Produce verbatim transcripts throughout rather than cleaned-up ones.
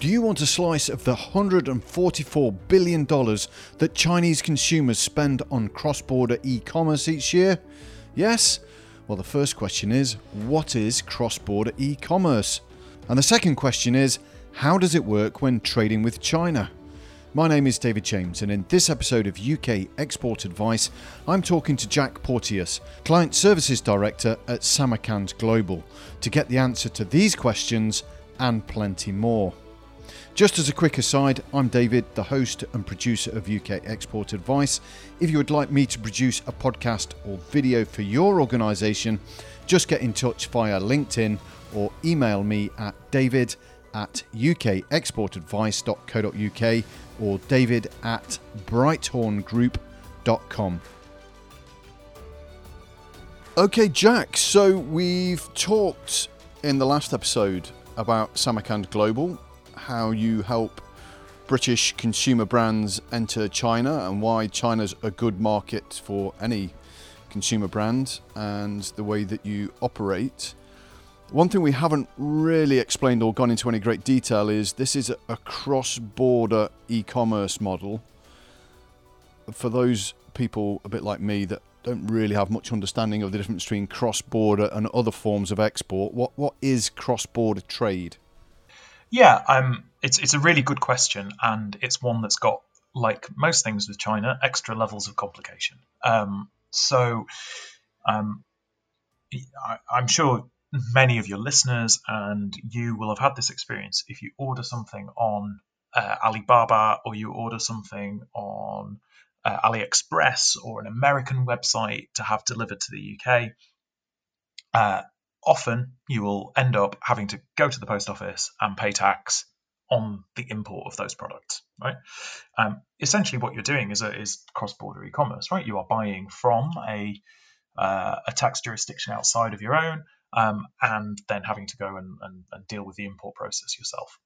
Do you want a slice of the one hundred forty-four billion dollars that Chinese consumers spend on cross-border e-commerce each year? Yes? Well, the first question is, what is cross-border e-commerce? And the second question is, how does it work when trading with China? My name is David James, and in this episode of U K Export Advice, I'm talking to Jack Porteous, Client Services Director at Samarkand Global, to get the answer to these questions and plenty more. Just as a quick aside, I'm David, the host and producer of U K Export Advice. If you would like me to produce a podcast or video for your organisation, just get in touch via LinkedIn or email me at david at ukexportadvice dot co dot uk or david at brighthorn group dot com. Okay, Jack, so we've talked in the last episode about Samarkand Global, how you help British consumer brands enter China and why China's a good market for any consumer brand and the way that you operate. One thing we haven't really explained or gone into any great detail is this is a cross-border e-commerce model. For those people a bit like me that don't really have much understanding of the difference between cross-border and other forms of export, what what is cross-border trade? Yeah, um, it's it's a really good question, and it's one that's got, like most things with China, extra levels of complication. Um, so um, I, I'm sure many of your listeners and you will have had this experience. If you order something on uh, Alibaba, or you order something on uh, AliExpress or an American website to have delivered to the U K, uh, often you will end up having to go to the post office and pay tax on the import of those products, right? Um, essentially, what you're doing is a, is cross-border e-commerce, right? You are buying from a uh, a tax jurisdiction outside of your own, um, and then having to go and, and, and deal with the import process yourself.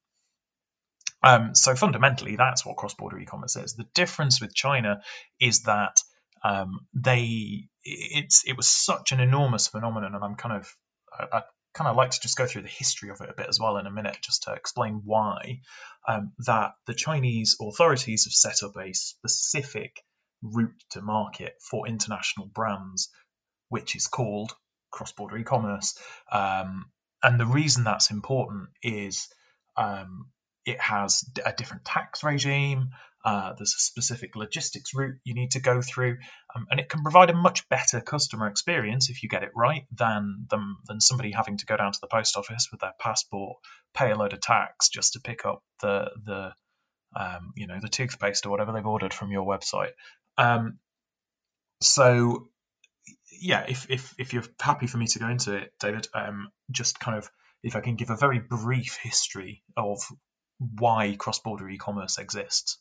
Um, so fundamentally, that's what cross-border e-commerce is. The difference with China is that um, they it's it was such an enormous phenomenon, and I'm kind of I'd kind of like to just go through the history of it a bit as well in a minute, just to explain why um, that the Chinese authorities have set up a specific route to market for international brands, which is called cross-border e-commerce. Um, and the reason that's important is um, it has a different tax regime. Uh, there's a specific logistics route you need to go through, um, and it can provide a much better customer experience if you get it right than, than than somebody having to go down to the post office with their passport, pay a load of tax just to pick up the the um, you know the toothpaste or whatever they've ordered from your website. Um, so yeah, if if if you're happy for me to go into it, David, um, just kind of if I can give a very brief history of why cross-border e-commerce exists.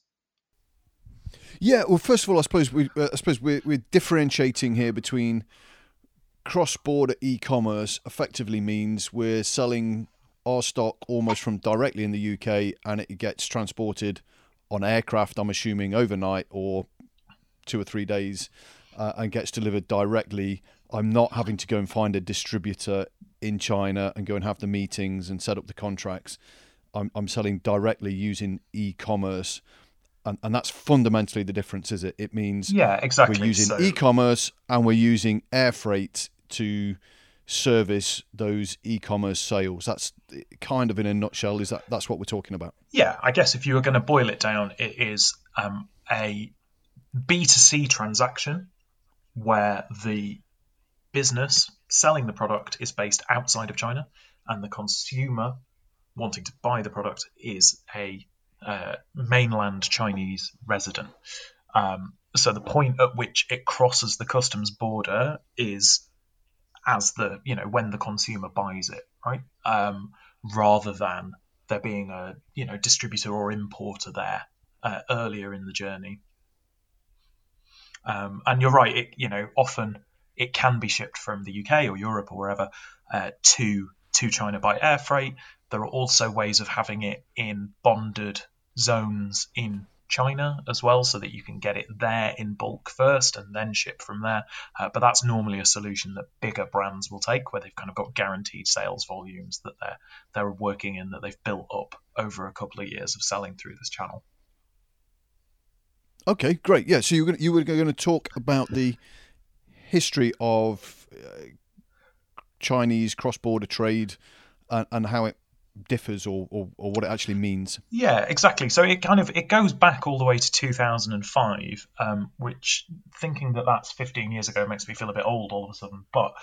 Yeah, well, first of all, I suppose we, uh, I suppose we're, we're differentiating here between cross-border e-commerce. Effectively means we're selling our stock almost from directly in the U K, and it gets transported on aircraft, I'm assuming, overnight or two or three days, uh, and gets delivered directly. I'm not having to go and find a distributor in China and go and have the meetings and set up the contracts. I'm, I'm selling directly using e-commerce. And, and that's fundamentally the difference, is it? It means yeah, exactly. We're using so, e-commerce and we're using air freight to service those e-commerce sales. That's kind of, in a nutshell, is that that's what we're talking about. Yeah, I guess if you were going to boil it down, it is um, a B two C transaction where the business selling the product is based outside of China and the consumer wanting to buy the product is a Uh, mainland Chinese resident. Um, so the point at which it crosses the customs border is as the, you know, when the consumer buys it, right? Um, rather than there being a, you know, distributor or importer there uh, earlier in the journey. Um, and you're right, it, you know, often it can be shipped from the U K or Europe or wherever uh, to to China by air freight. There are also ways of having it in bonded zones in China as well, so that you can get it there in bulk first and then ship from there. Uh, but that's normally a solution that bigger brands will take, where they've kind of got guaranteed sales volumes that they're they're working in, that they've built up over a couple of years of selling through this channel. Okay, great. Yeah, so you were, you were going to talk about the history of uh, Chinese cross-border trade and, and how it differs or, or or what it actually means. Yeah, exactly. So it kind of it goes back all the way to two thousand five, um, which, thinking that that's fifteen years ago makes me feel a bit old all of a sudden. But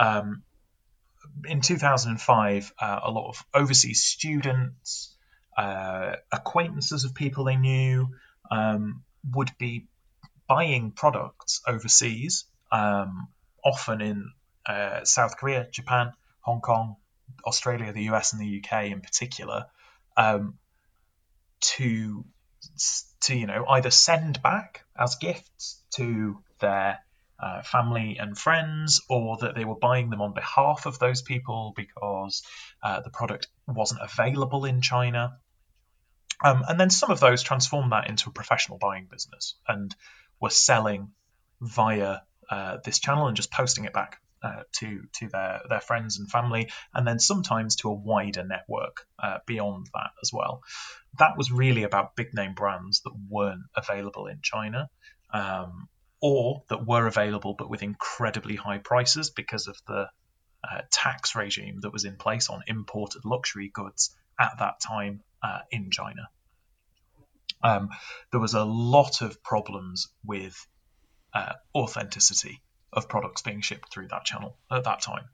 um, in two thousand five, uh, a lot of overseas students, uh, acquaintances of people they knew, um, would be buying products overseas, um, often in uh, South Korea, Japan, Hong Kong, Australia, the U S and the U K in particular, um, to to you know either send back as gifts to their uh, family and friends, or that they were buying them on behalf of those people because uh, the product wasn't available in China. Um, and then some of those transformed that into a professional buying business and were selling via uh, this channel and just posting it back Uh, to to their, their friends and family, and then sometimes to a wider network uh, beyond that as well. That was really about big name brands that weren't available in China, um, or that were available but with incredibly high prices because of the uh, tax regime that was in place on imported luxury goods at that time uh, in China. Um, there was a lot of problems with uh, authenticity of products being shipped through that channel at that time.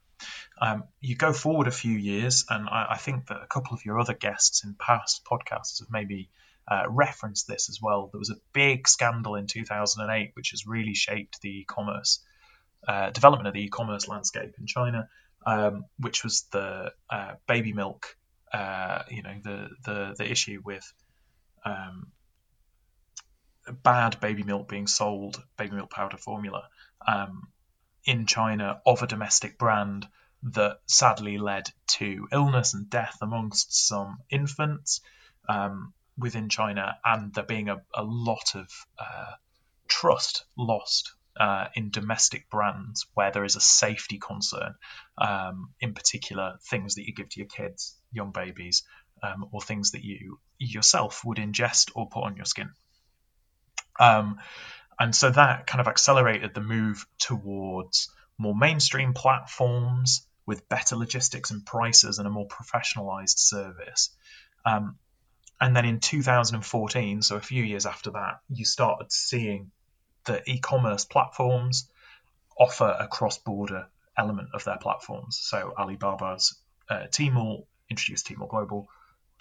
Um, you go forward a few years, and I, I think that a couple of your other guests in past podcasts have maybe uh, referenced this as well. There was a big scandal in two thousand eight, which has really shaped the e-commerce, uh, development of the e-commerce landscape in China, um, which was the uh, baby milk, uh, you know, the, the, the issue with um, bad baby milk being sold, baby milk powder formula, Um, in China of a domestic brand that sadly led to illness and death amongst some infants um, within China, and there being a, a lot of uh, trust lost uh, in domestic brands where there is a safety concern, um, in particular things that you give to your kids, young babies, um, or things that you yourself would ingest or put on your skin. Um, And so that kind of accelerated the move towards more mainstream platforms with better logistics and prices and a more professionalized service. Um, and then in two thousand fourteen, so a few years after that, you started seeing the e-commerce platforms offer a cross-border element of their platforms. So Alibaba's uh, Tmall introduced Tmall Global,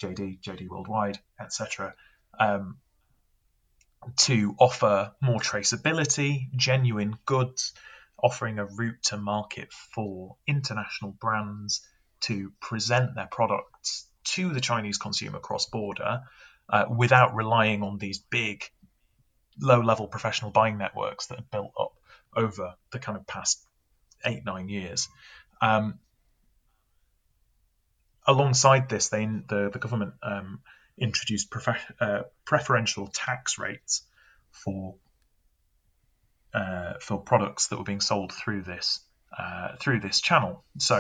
J D, J D Worldwide, et cetera, um, to offer more traceability, genuine goods, offering a route to market for international brands to present their products to the Chinese consumer cross-border uh, without relying on these big low-level professional buying networks that have built up over the kind of past eight, nine years. Um, alongside this, they, the, the government um, introduced prefer- uh, preferential tax rates for uh, for products that were being sold through this uh, through this channel. So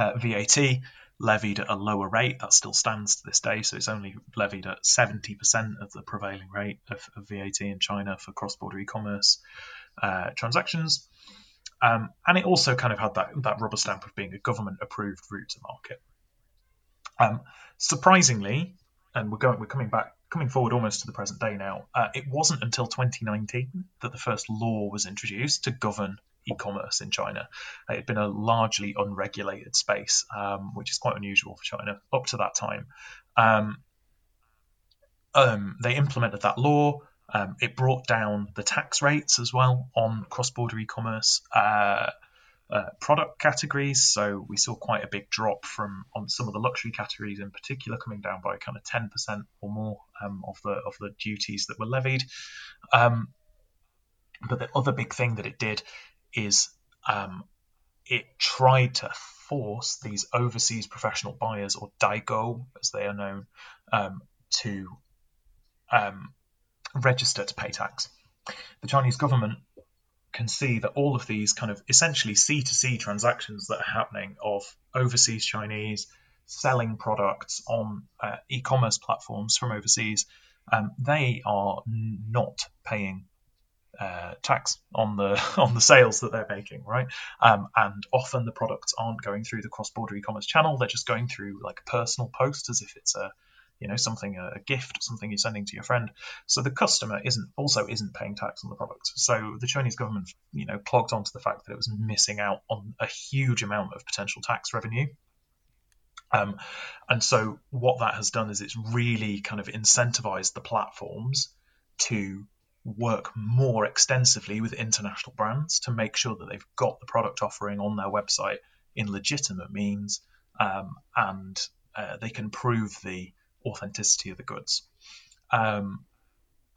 uh, V A T levied at a lower rate. That still stands to this day. So it's only levied at seventy percent of the prevailing rate of, of V A T in China for cross-border e-commerce uh, transactions. Um, and it also kind of had that that rubber stamp of being a government-approved route to market. Um, surprisingly, and we're going, we're coming back, coming forward almost to the present day now. Uh, it wasn't until twenty nineteen that the first law was introduced to govern e-commerce in China. It had been a largely unregulated space, um, which is quite unusual for China up to that time. Um, um, they implemented that law. Um, it brought down the tax rates as well on cross-border e-commerce Uh, Uh, product categories, so we saw quite a big drop from on some of the luxury categories in particular, coming down by kind of ten percent or more um, of the of the duties that were levied. Um, but the other big thing that it did is um, it tried to force these overseas professional buyers, or Daigou as they are known, um, to um, register to pay tax. The Chinese government can see that all of these kind of essentially C to C transactions that are happening of overseas Chinese selling products on uh, e-commerce platforms from overseas, um, they are not paying uh, tax on the on the sales that they're making, right? Um, and often the products aren't going through the cross-border e-commerce channel; they're just going through like personal post, as if it's a you know something a gift, something you're sending to your friend. So the customer isn't also isn't paying tax on the product. So the Chinese government, you know, clogged onto the fact that it was missing out on a huge amount of potential tax revenue. Um, and so what that has done is it's really kind of incentivized the platforms to work more extensively with international brands to make sure that they've got the product offering on their website in legitimate means, um, and uh, they can prove the authenticity of the goods. Um,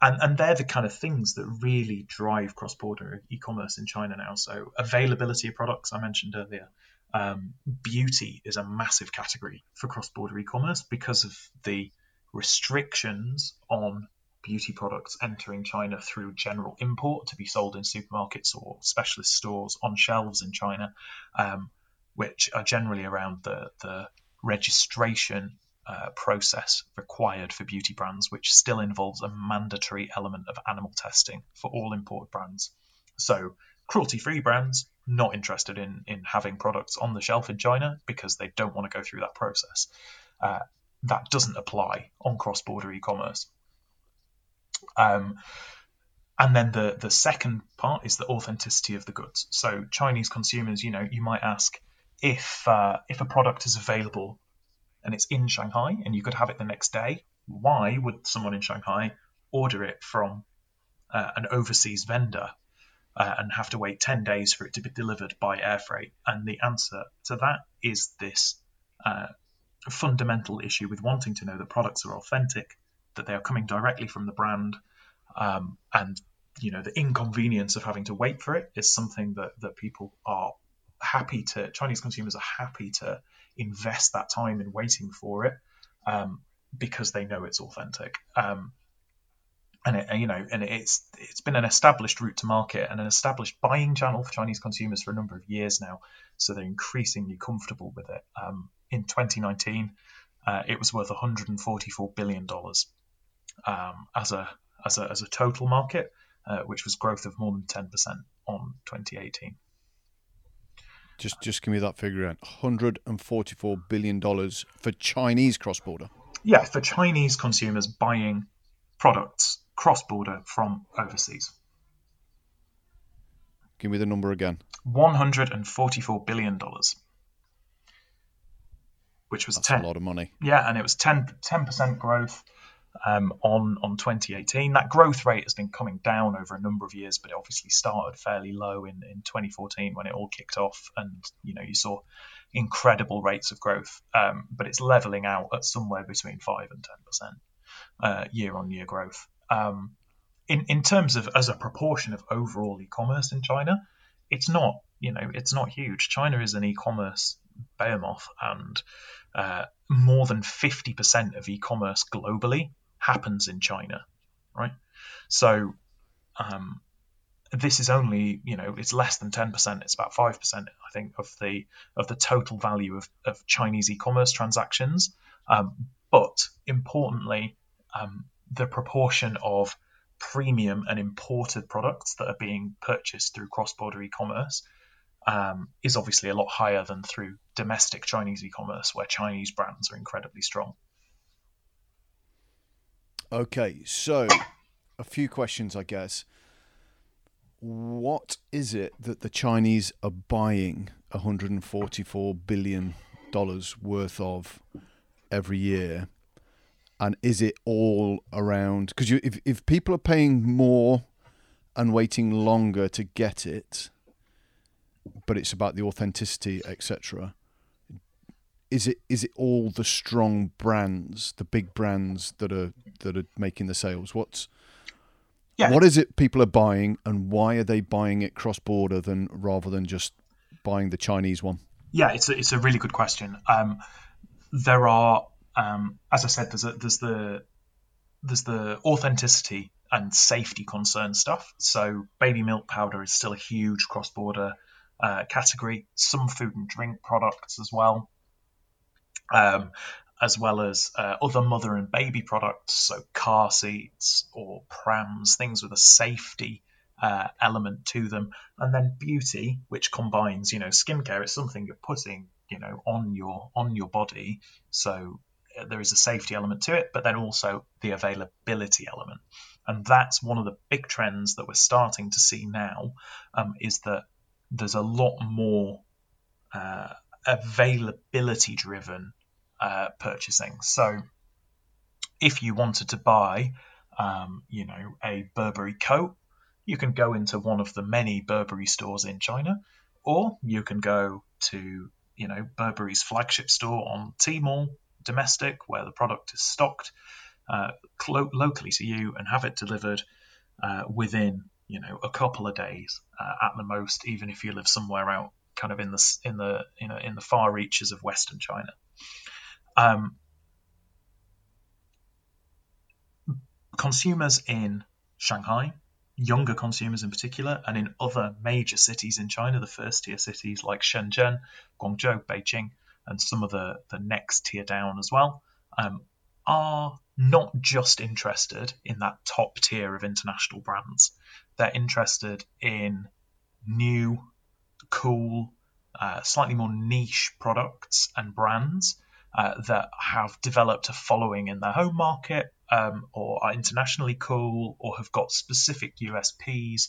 and, and they're the kind of things that really drive cross-border e-commerce in China now. So availability of products, I mentioned earlier. Um, beauty is a massive category for cross-border e-commerce because of the restrictions on beauty products entering China through general import to be sold in supermarkets or specialist stores on shelves in China, um, which are generally around the, the registration uh, process required for beauty brands, which still involves a mandatory element of animal testing for all imported brands. So cruelty-free brands not interested in, in having products on the shelf in China because they don't want to go through that process. Uh, that doesn't apply on cross-border e-commerce. Um, and then the, the second part is the authenticity of the goods. So Chinese consumers, you know, you might ask if uh, if a product is available and it's in Shanghai and you could have it the next day, why would someone in Shanghai order it from uh, an overseas vendor Uh, and have to wait ten days for it to be delivered by air freight? And the answer to that is this uh, fundamental issue with wanting to know that products are authentic, that they are coming directly from the brand, um, and you know the inconvenience of having to wait for it is something that, that people are happy to, Chinese consumers are happy to invest that time in waiting for it um, because they know it's authentic. Um, And it, you know, and it's it's been an established route to market and an established buying channel for Chinese consumers for a number of years now. So they're increasingly comfortable with it. Um, in twenty nineteen, uh, it was worth one hundred forty-four billion dollars um, as a as a as a total market, uh, which was growth of more than ten percent on twenty eighteen. Just just give me that figure out: one hundred forty-four billion dollars for Chinese cross border. Yeah, for Chinese consumers buying products cross-border from overseas. Give me the number again. one hundred forty-four billion dollars. Which was ten, a lot of money. Yeah, and it was ten percent growth um, on, on twenty eighteen. That growth rate has been coming down over a number of years, but it obviously started fairly low in, in twenty fourteen when it all kicked off. And, you know, you saw incredible rates of growth, um, but it's leveling out at somewhere between five and ten percent. Uh, year-on-year growth. Um, in in terms of as a proportion of overall e-commerce in China, it's not you know it's not huge. China is an e-commerce behemoth, and uh, more than fifty percent of e-commerce globally happens in China, right? So um, this is only you know it's less than ten percent. It's about five percent, I think, of the of the total value of of Chinese e-commerce transactions. Um, But importantly, um, the proportion of premium and imported products that are being purchased through cross-border e-commerce um, is obviously a lot higher than through domestic Chinese e-commerce, where Chinese brands are incredibly strong. Okay, so a few questions, I guess. What is it that the Chinese are buying one hundred forty-four billion dollars worth of every year, and is it all around, because you if, if people are paying more and waiting longer to get it, but it's about the authenticity, etc., is it is it all the strong brands, the big brands that are that are making the sales? What's yeah. What is it people are buying, and why are they buying it cross-border than rather than just buying the Chinese one? Yeah, it's a, it's a really good question. um There are, um, as I said, there's, a, there's the there's the authenticity and safety concern stuff. So baby milk powder is still a huge cross-border uh, category, some food and drink products as well, um, as well as uh, other mother and baby products, so car seats or prams, things with a safety uh, element to them. And then beauty, which combines, you know, skincare. It's something you're putting, you know, on your on your body. So there is a safety element to it, but then also the availability element. And that's one of the big trends that we're starting to see now, um, is that there's a lot more uh, availability-driven uh, purchasing. So if you wanted to buy, um, you know, a Burberry coat, you can go into one of the many Burberry stores in China, or you can go to, you know, Burberry's flagship store on Tmall, domestic, where the product is stocked uh, clo- locally to you and have it delivered uh, within, you know, a couple of days uh, at the most, even if you live somewhere out kind of in the in the you know in the far reaches of Western China. Um, consumers in Shanghai, younger consumers in particular, and in other major cities in China, the first tier cities like Shenzhen, Guangzhou, Beijing, and some of the, the next tier down as well, um, are not just interested in that top tier of international brands. They're interested in new, cool, uh, slightly more niche products and brands uh, that have developed a following in their home market, um, or are internationally cool, or have got specific U S Ps.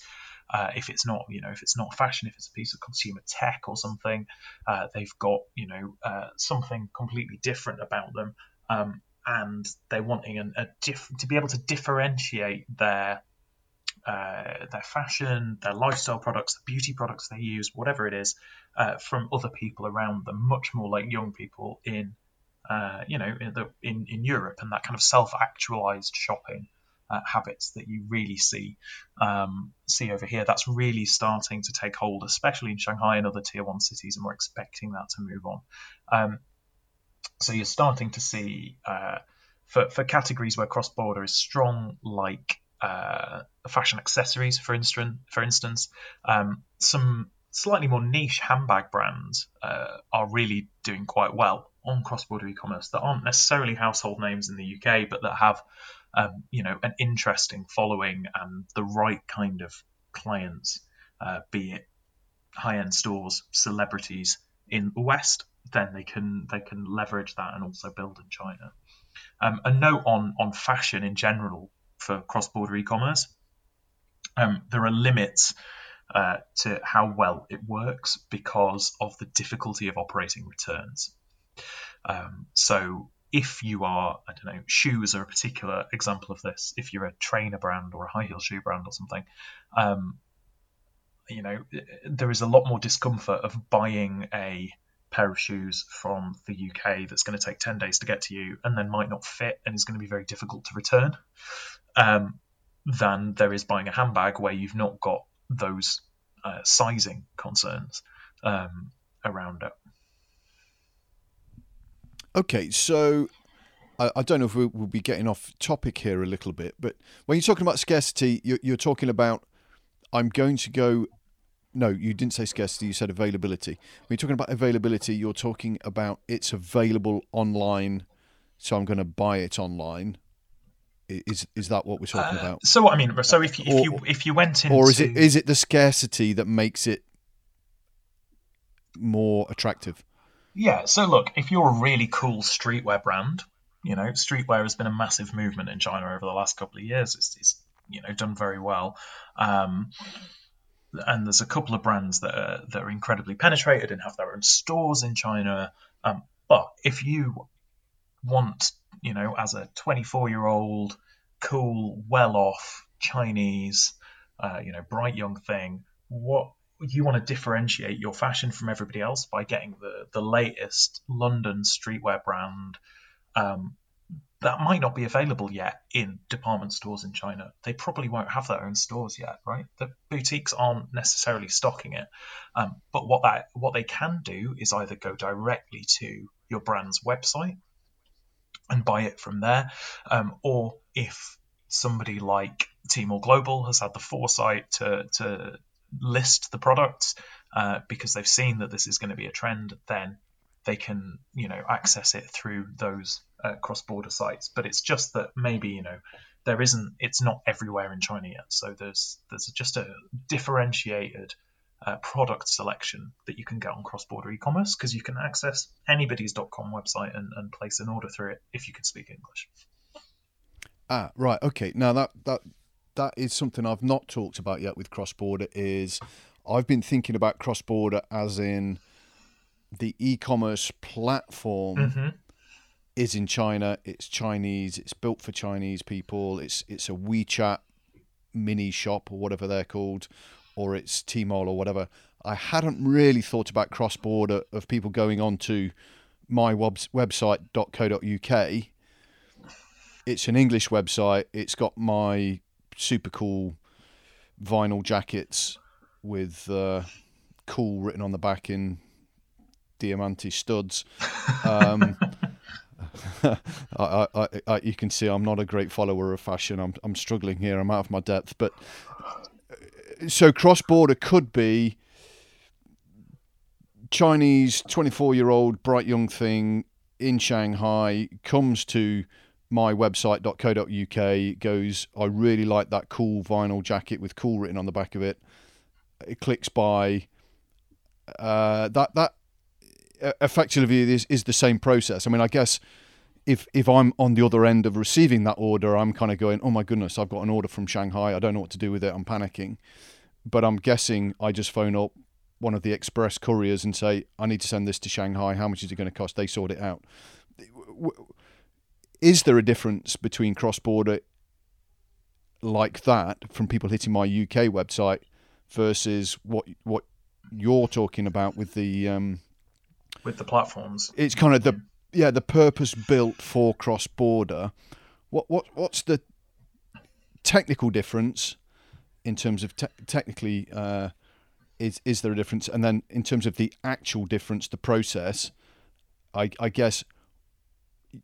Uh, if it's not, you know, if it's not fashion, if it's a piece of consumer tech or something, uh, they've got, you know, uh, something completely different about them, um, and they're wanting an, a diff- to be able to differentiate their uh, their fashion, their lifestyle products, the beauty products they use, whatever it is, uh, from other people around them, much more like young people in, uh, you know, in, the, in in Europe, and that kind of self-actualized shopping Uh, habits that you really see um, see over here. That's really starting to take hold, especially in Shanghai and other tier one cities, and we're expecting that to move on. Um, so you're starting to see uh, for, for categories where cross-border is strong, like uh, fashion accessories, for instance, for instance um, some slightly more niche handbag brands uh, are really doing quite well on cross-border e-commerce that aren't necessarily household names in the U K, but that have Um, you know, an interesting following and the right kind of clients, uh, be it high-end stores, celebrities in the West, then they can they can leverage that and also build in China. Um, a note on on fashion in general for cross-border e-commerce, um, there are limits uh, to how well it works because of the difficulty of operating returns. Um, so. If you are, I don't know, shoes are a particular example of this. If you're a trainer brand or a high heel shoe brand or something, um, you know, there is a lot more discomfort of buying a pair of shoes from the U K that's going to take ten days to get to you and then might not fit and is going to be very difficult to return, um, than there is buying a handbag where you've not got those uh, sizing concerns um, around it. Okay, so I, I don't know if we, we'll be getting off topic here a little bit, but when you're talking about scarcity, you're, you're talking about I'm going to go. No, you didn't say scarcity. You said availability. When you're talking about availability, you're talking about it's available online, so I'm going to buy it online. Is is that what we're talking uh, about? So what I mean, so if you, if or, you if you went into, or is it is it the scarcity that makes it more attractive? Yeah, so look, if you're a really cool streetwear brand, you know, streetwear has been a massive movement in China over the last couple of years. It's, it's you know, done very well. Um, and there's a couple of brands that are, that are incredibly penetrated and have their own stores in China. Um, but if you want, you know, as a twenty-four-year-old, cool, well-off Chinese, uh, you know, bright young thing, what... you want to differentiate your fashion from everybody else by getting the, the latest London streetwear brand um, that might not be available yet in department stores in China. They probably won't have their own stores yet, right? The boutiques aren't necessarily stocking it. Um, but what that what they can do is either go directly to your brand's website and buy it from there. Um, or if somebody like Tmall Global has had the foresight to, to list the products uh, because they've seen that this is going to be a trend, then they can, you know, access it through those uh, cross-border sites. But it's just that maybe, you know, there isn't, it's not everywhere in China yet. So there's there's just a differentiated uh, product selection that you can get on cross-border e-commerce, because you can access anybody's .com website and, and place an order through it if you could speak English. Ah, right. Okay. Now that, that, that is something I've not talked about yet with cross-border, is I've been thinking about cross-border as in the e-commerce platform mm-hmm. is in China. It's Chinese. It's built for Chinese people. It's it's a WeChat mini shop or whatever they're called, or it's Tmall or whatever. I hadn't really thought about cross-border of people going onto my website dot co dot uk. It's an English website. It's got my super cool vinyl jackets with uh, cool written on the back in Diamante studs. Um, I, I, I, you can see I'm not a great follower of fashion. I'm, I'm struggling here. I'm out of my depth. But so cross-border could be Chinese twenty-four-year-old bright young thing in Shanghai comes to my website dot co dot uk, goes, I really like that cool vinyl jacket with cool written on the back of it. It clicks buy. Uh, that that effectively is, is the same process. I mean, I guess if if I'm on the other end of receiving that order, I'm kind of going, oh my goodness, I've got an order from Shanghai. I don't know what to do with it. I'm panicking. But I'm guessing I just phone up one of the express couriers and say, I need to send this to Shanghai. How much is it going to cost? They sort it out. Is there a difference between cross-border like that from people hitting my U K website versus what what you're talking about with the um, with the platforms? It's kind of the yeah the purpose built for cross-border. What what what's the technical difference in terms of te- technically uh, is is there a difference? And then in terms of the actual difference, the process, I, I guess.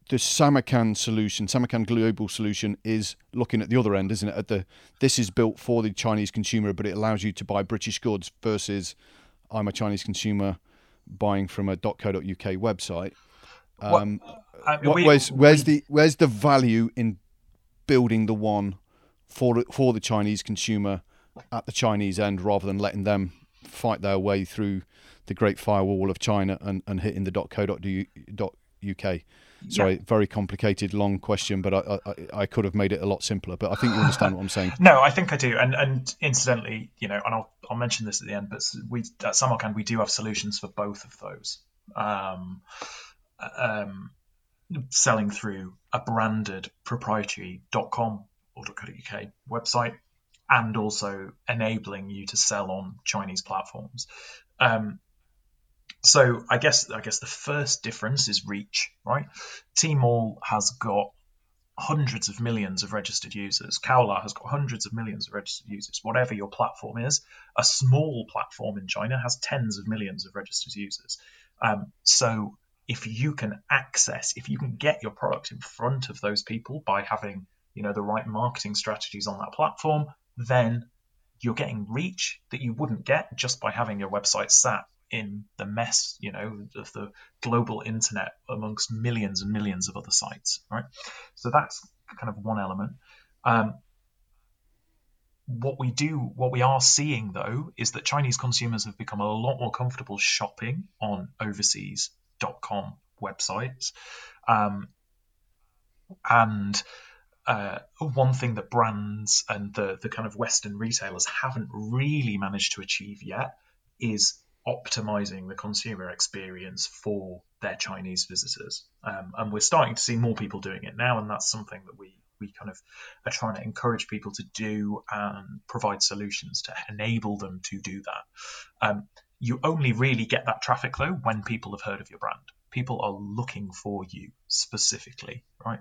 The Samarkand solution, Samarkand Global solution, is looking at the other end, isn't it? At the this is built for the Chinese consumer, but it allows you to buy British goods versus I'm a Chinese consumer buying from a .co.uk website. Um, well, I mean, we, where's where's we, the where's the value in building the one for for the Chinese consumer at the Chinese end, rather than letting them fight their way through the great firewall of China and, and hitting the .co.uk? Sorry, yeah. Very complicated, long question, but I, I I could have made it a lot simpler. But I think you understand what I'm saying. No, I think I do. And and incidentally, you know, and I'll I'll mention this at the end, but we at Samarkand we do have solutions for both of those. Um, um, selling through a branded proprietary .com or .co.uk website, and also enabling you to sell on Chinese platforms. Um, So I guess I guess the first difference is reach, right? Tmall has got hundreds of millions of registered users. Kaola has got hundreds of millions of registered users. Whatever your platform is, a small platform in China has tens of millions of registered users. Um, so if you can access, if you can get your product in front of those people by having, you know, the right marketing strategies on that platform, then you're getting reach that you wouldn't get just by having your website sat in the mess, you know, of the global internet amongst millions and millions of other sites, right? So that's kind of one element. Um, what we do, what we are seeing though, is that Chinese consumers have become a lot more comfortable shopping on overseas .com websites. Um, and uh, one thing that brands and the, the kind of Western retailers haven't really managed to achieve yet is optimizing the consumer experience for their Chinese visitors. Um, and we're starting to see more people doing it now, and that's something that we we kind of are trying to encourage people to do and provide solutions to enable them to do that. Um, you only really get that traffic, though, when people have heard of your brand. People are looking for you specifically, right?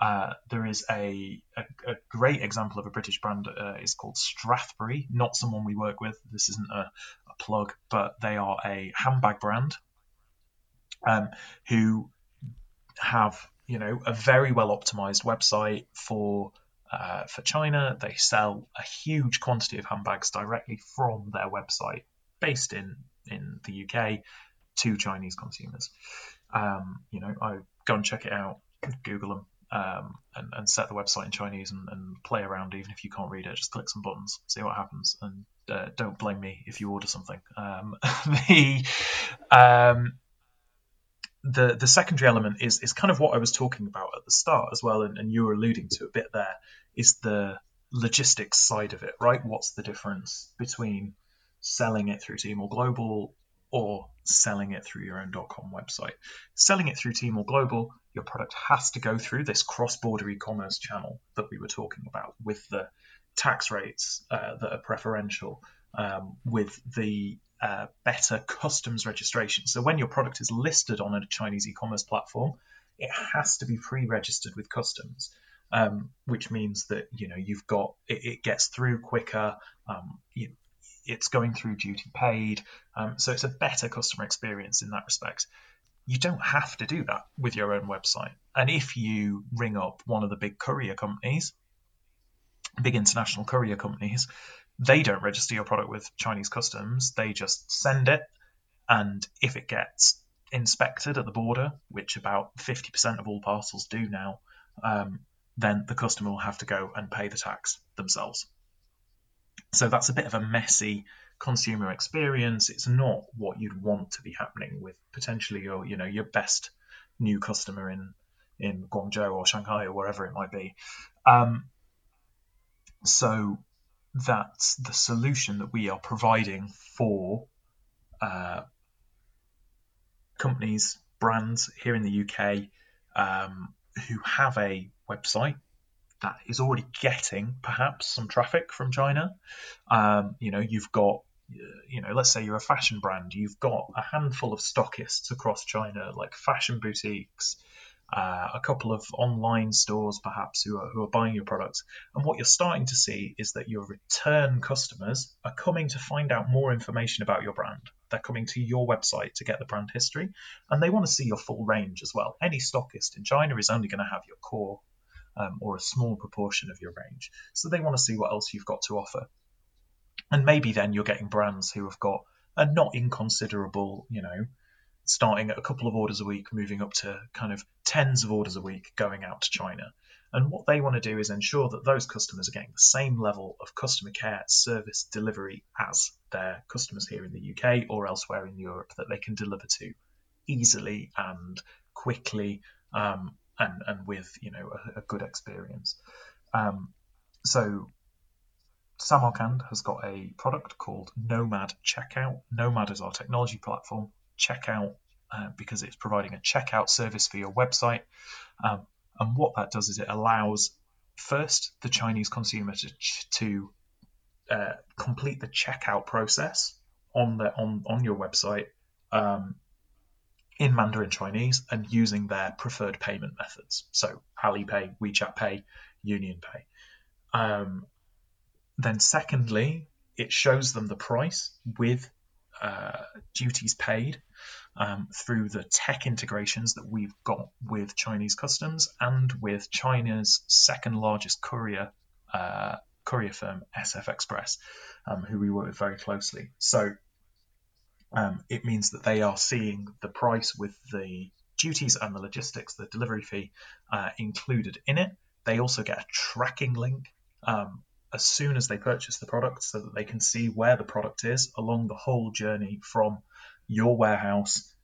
Uh, there is a, a, a great example of a British brand. Uh, it's called Strathberry, not someone we work with. This isn't a plug, but they are a handbag brand um, who have you know, a very well optimized website for uh, for China. They sell a huge quantity of handbags directly from their website, based in in the U K, to Chinese consumers. Um, you know, I go and check it out, Google them, um, and, and set the website in Chinese and, and play around. Even if you can't read it, just click some buttons, see what happens, and uh, don't blame me if you order something. Um, the um, the the secondary element is is kind of what I was talking about at the start as well, and, and you were alluding to a bit there, is the logistics side of it, right? What's the difference between selling it through Tmall Global or selling it through your own dot com website? Selling it through Tmall Global, your product has to go through this cross-border e-commerce channel that we were talking about, with the tax rates uh, that are preferential, um, with the uh, better customs registration. So when your product is listed on a Chinese e-commerce platform, it has to be pre-registered with customs, um, which means that, you know, you've got, it, it gets through quicker, um, you, it's going through duty paid. Um, so it's a better customer experience in that respect. You don't have to do that with your own website. And if you ring up one of the big courier companies, big international courier companies, they don't register your product with Chinese customs. They just send it. And if it gets inspected at the border, which about fifty percent of all parcels do now, um, then the customer will have to go and pay the tax themselves. So that's a bit of a messy consumer experience. It's not what you'd want to be happening with potentially your, you know, your best new customer in, in Guangzhou or Shanghai or wherever it might be. Um, so that's the solution that we are providing for uh, companies, brands here in the U K, um, who have a website that is already getting perhaps some traffic from China. Um, you know, you've got, you know, let's say you're a fashion brand, you've got a handful of stockists across China, like fashion boutiques, uh, a couple of online stores perhaps who are, who are buying your products. And what you're starting to see is that your return customers are coming to find out more information about your brand. They're coming to your website to get the brand history, and they want to see your full range as well. Any stockist in China is only going to have your core Um, or a small proportion of your range. So they want to see what else you've got to offer. And maybe then you're getting brands who have got a not inconsiderable, you know, starting at a couple of orders a week, moving up to kind of tens of orders a week going out to China. And what they want to do is ensure that those customers are getting the same level of customer care, service delivery as their customers here in the U K or elsewhere in Europe, that they can deliver to easily and quickly, um, And, and with, you know, a, a good experience. Um, so Samarkand has got a product called Nomad Checkout. Nomad is our technology platform. Checkout, uh, because it's providing a checkout service for your website. Um, and what that does is it allows, first, the Chinese consumer to, to uh, complete the checkout process on, the, on, on your website, um, in Mandarin Chinese and using their preferred payment methods. So Alipay, WeChat Pay, Union Pay. Um, then secondly, it shows them the price with uh, duties paid um, through the tech integrations that we've got with Chinese customs and with China's second largest courier uh, courier firm, S F Express, um, who we work with very closely. So Um, it means that they are seeing the price with the duties and the logistics, the delivery fee uh, included in it. They also get a tracking link um, as soon as they purchase the product, so that they can see where the product is along the whole journey from your warehouse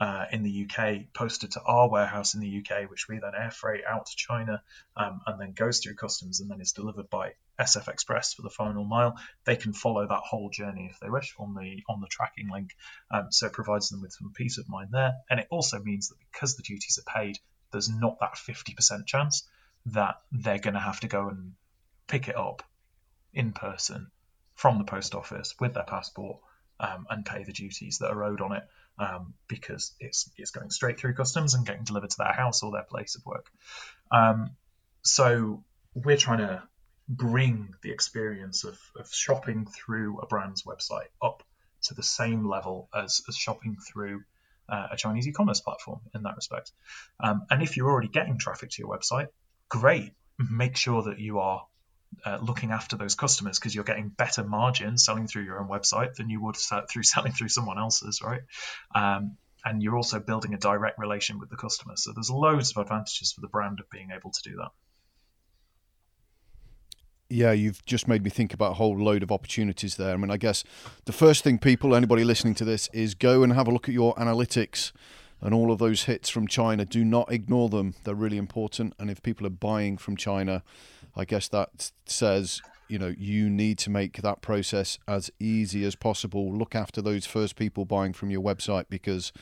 uh, in the U K, posted to our warehouse in the U K, which we then air freight out to China, um, and then goes through customs and then is delivered by S F Express for the final mile. They can follow that whole journey if they wish on the on the tracking link. Um, so it provides them with some peace of mind there. And it also means that because the duties are paid, there's not that fifty percent chance that they're going to have to go and pick it up in person from the post office with their passport um, and pay the duties that are owed on it, um, because it's, it's going straight through customs and getting delivered to their house or their place of work. Um, so we're trying to bring the experience of, of shopping through a brand's website up to the same level as, as shopping through uh, a Chinese e-commerce platform in that respect. Um, and if you're already getting traffic to your website, great. Make sure that you are uh, looking after those customers, because you're getting better margins selling through your own website than you would through selling through someone else's, right? Um, and you're also building a direct relation with the customer. So there's loads of advantages for the brand of being able to do that. Yeah, you've just made me think about a whole load of opportunities there. I mean, I guess the first thing people, anybody listening to this, is go and have a look at your analytics and all of those hits from China. Do not ignore them. They're really important. And if people are buying from China, I guess that says, you know, you need to make that process as easy as possible. Look after those first people buying from your website, because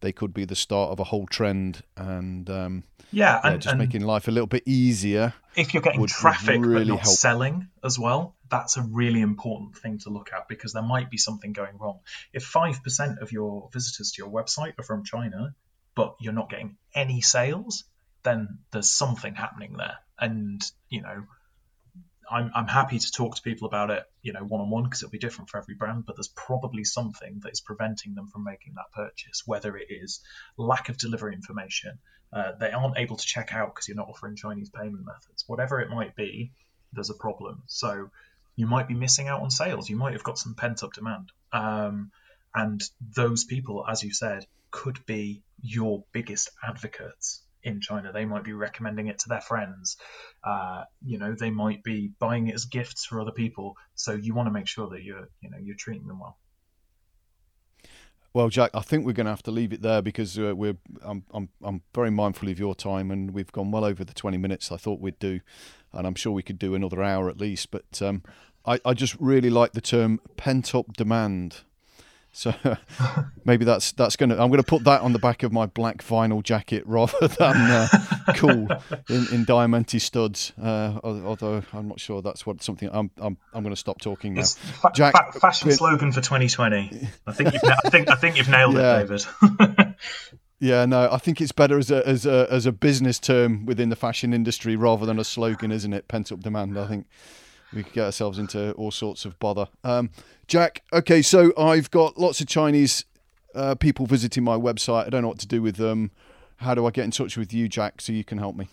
they could be the start of a whole trend, and um, yeah, and, yeah, just and making life a little bit easier. If you're getting would, traffic would really but not help. Selling as well, that's a really important thing to look at, because there might be something going wrong. If five percent of your visitors to your website are from China, but you're not getting any sales, then there's something happening there. And, you know, I'm, I'm happy to talk to people about it, you know, one-on-one, because it'll be different for every brand, but there's probably something that is preventing them from making that purchase, whether it is lack of delivery information, uh, they aren't able to check out because you're not offering Chinese payment methods, whatever it might be, there's a problem. So you might be missing out on sales. You might have got some pent-up demand. Um, and those people, as you said, could be your biggest advocates in China. They might be recommending it to their friends. Uh, you know, they might be buying it as gifts for other people. So you want to make sure that you're, you know, you're treating them well. Well, Jack, I think we're going to have to leave it there, because uh, we're I'm, I'm I'm very mindful of your time, and we've gone well over the twenty minutes I thought we'd do, and I'm sure we could do another hour at least. But um, I, I just really like the term pent-up demand. So maybe that's that's going to I'm going to put that on the back of my black vinyl jacket rather than uh, cool in, in diamante studs. Uh, although I'm not sure that's what something I'm I'm I'm going to stop talking now. It's fa- Jack, fa- fashion slogan for twenty twenty. I think you've, I think I think you've nailed yeah. it, David. Yeah, no, I think it's better as a as a as a business term within the fashion industry rather than a slogan, isn't it? Pent up demand, I think. We could get ourselves into all sorts of bother. Um, Jack, okay, so I've got lots of Chinese uh, people visiting my website. I don't know what to do with them. How do I get in touch with you, Jack, so you can help me?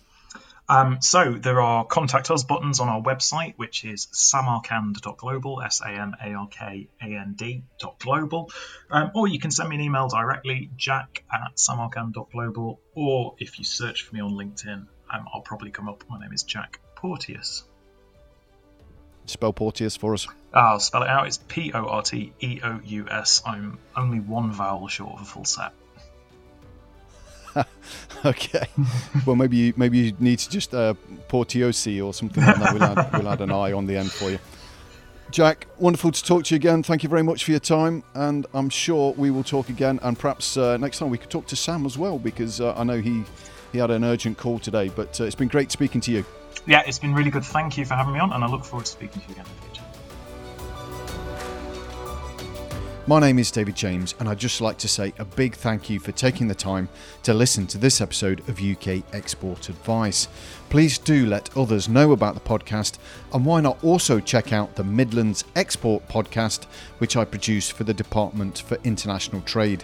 Um, so there are contact us buttons on our website, which is samarkand dot global, S A M A R K A N D dot global. Um, or you can send me an email directly, jack at samarkand dot global. Or if you search for me on LinkedIn, um, I'll probably come up. My name is Jack Porteous. Spell Porteous for us. I'll spell it out. It's P O R T E O U S. I'm only one vowel short of a full set. Okay. Well, maybe you maybe you need to just uh, Porteosi or something like that. We'll add, we'll add an I on the end for you. Jack, wonderful to talk to you again. Thank you very much for your time, and I'm sure we will talk again. And perhaps uh, next time we could talk to Sam as well, because uh, I know he he had an urgent call today. But uh, it's been great speaking to you. Yeah, it's been really good. Thank you for having me on, and I look forward to speaking to you again in the future. My name is David James, and I'd just like to say a big thank you for taking the time to listen to this episode of U K Export Advice. Please do let others know about the podcast, and why not also check out the Midlands Export Podcast, which I produce for the Department for International Trade.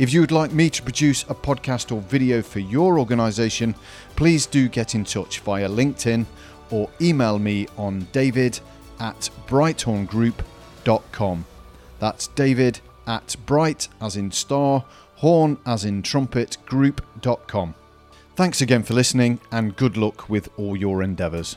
If you would like me to produce a podcast or video for your organisation, please do get in touch via LinkedIn or email me on david at brighthorn group dot com. That's David at bright as in star, horn as in trumpet, group dot com. Thanks again for listening, and good luck with all your endeavours.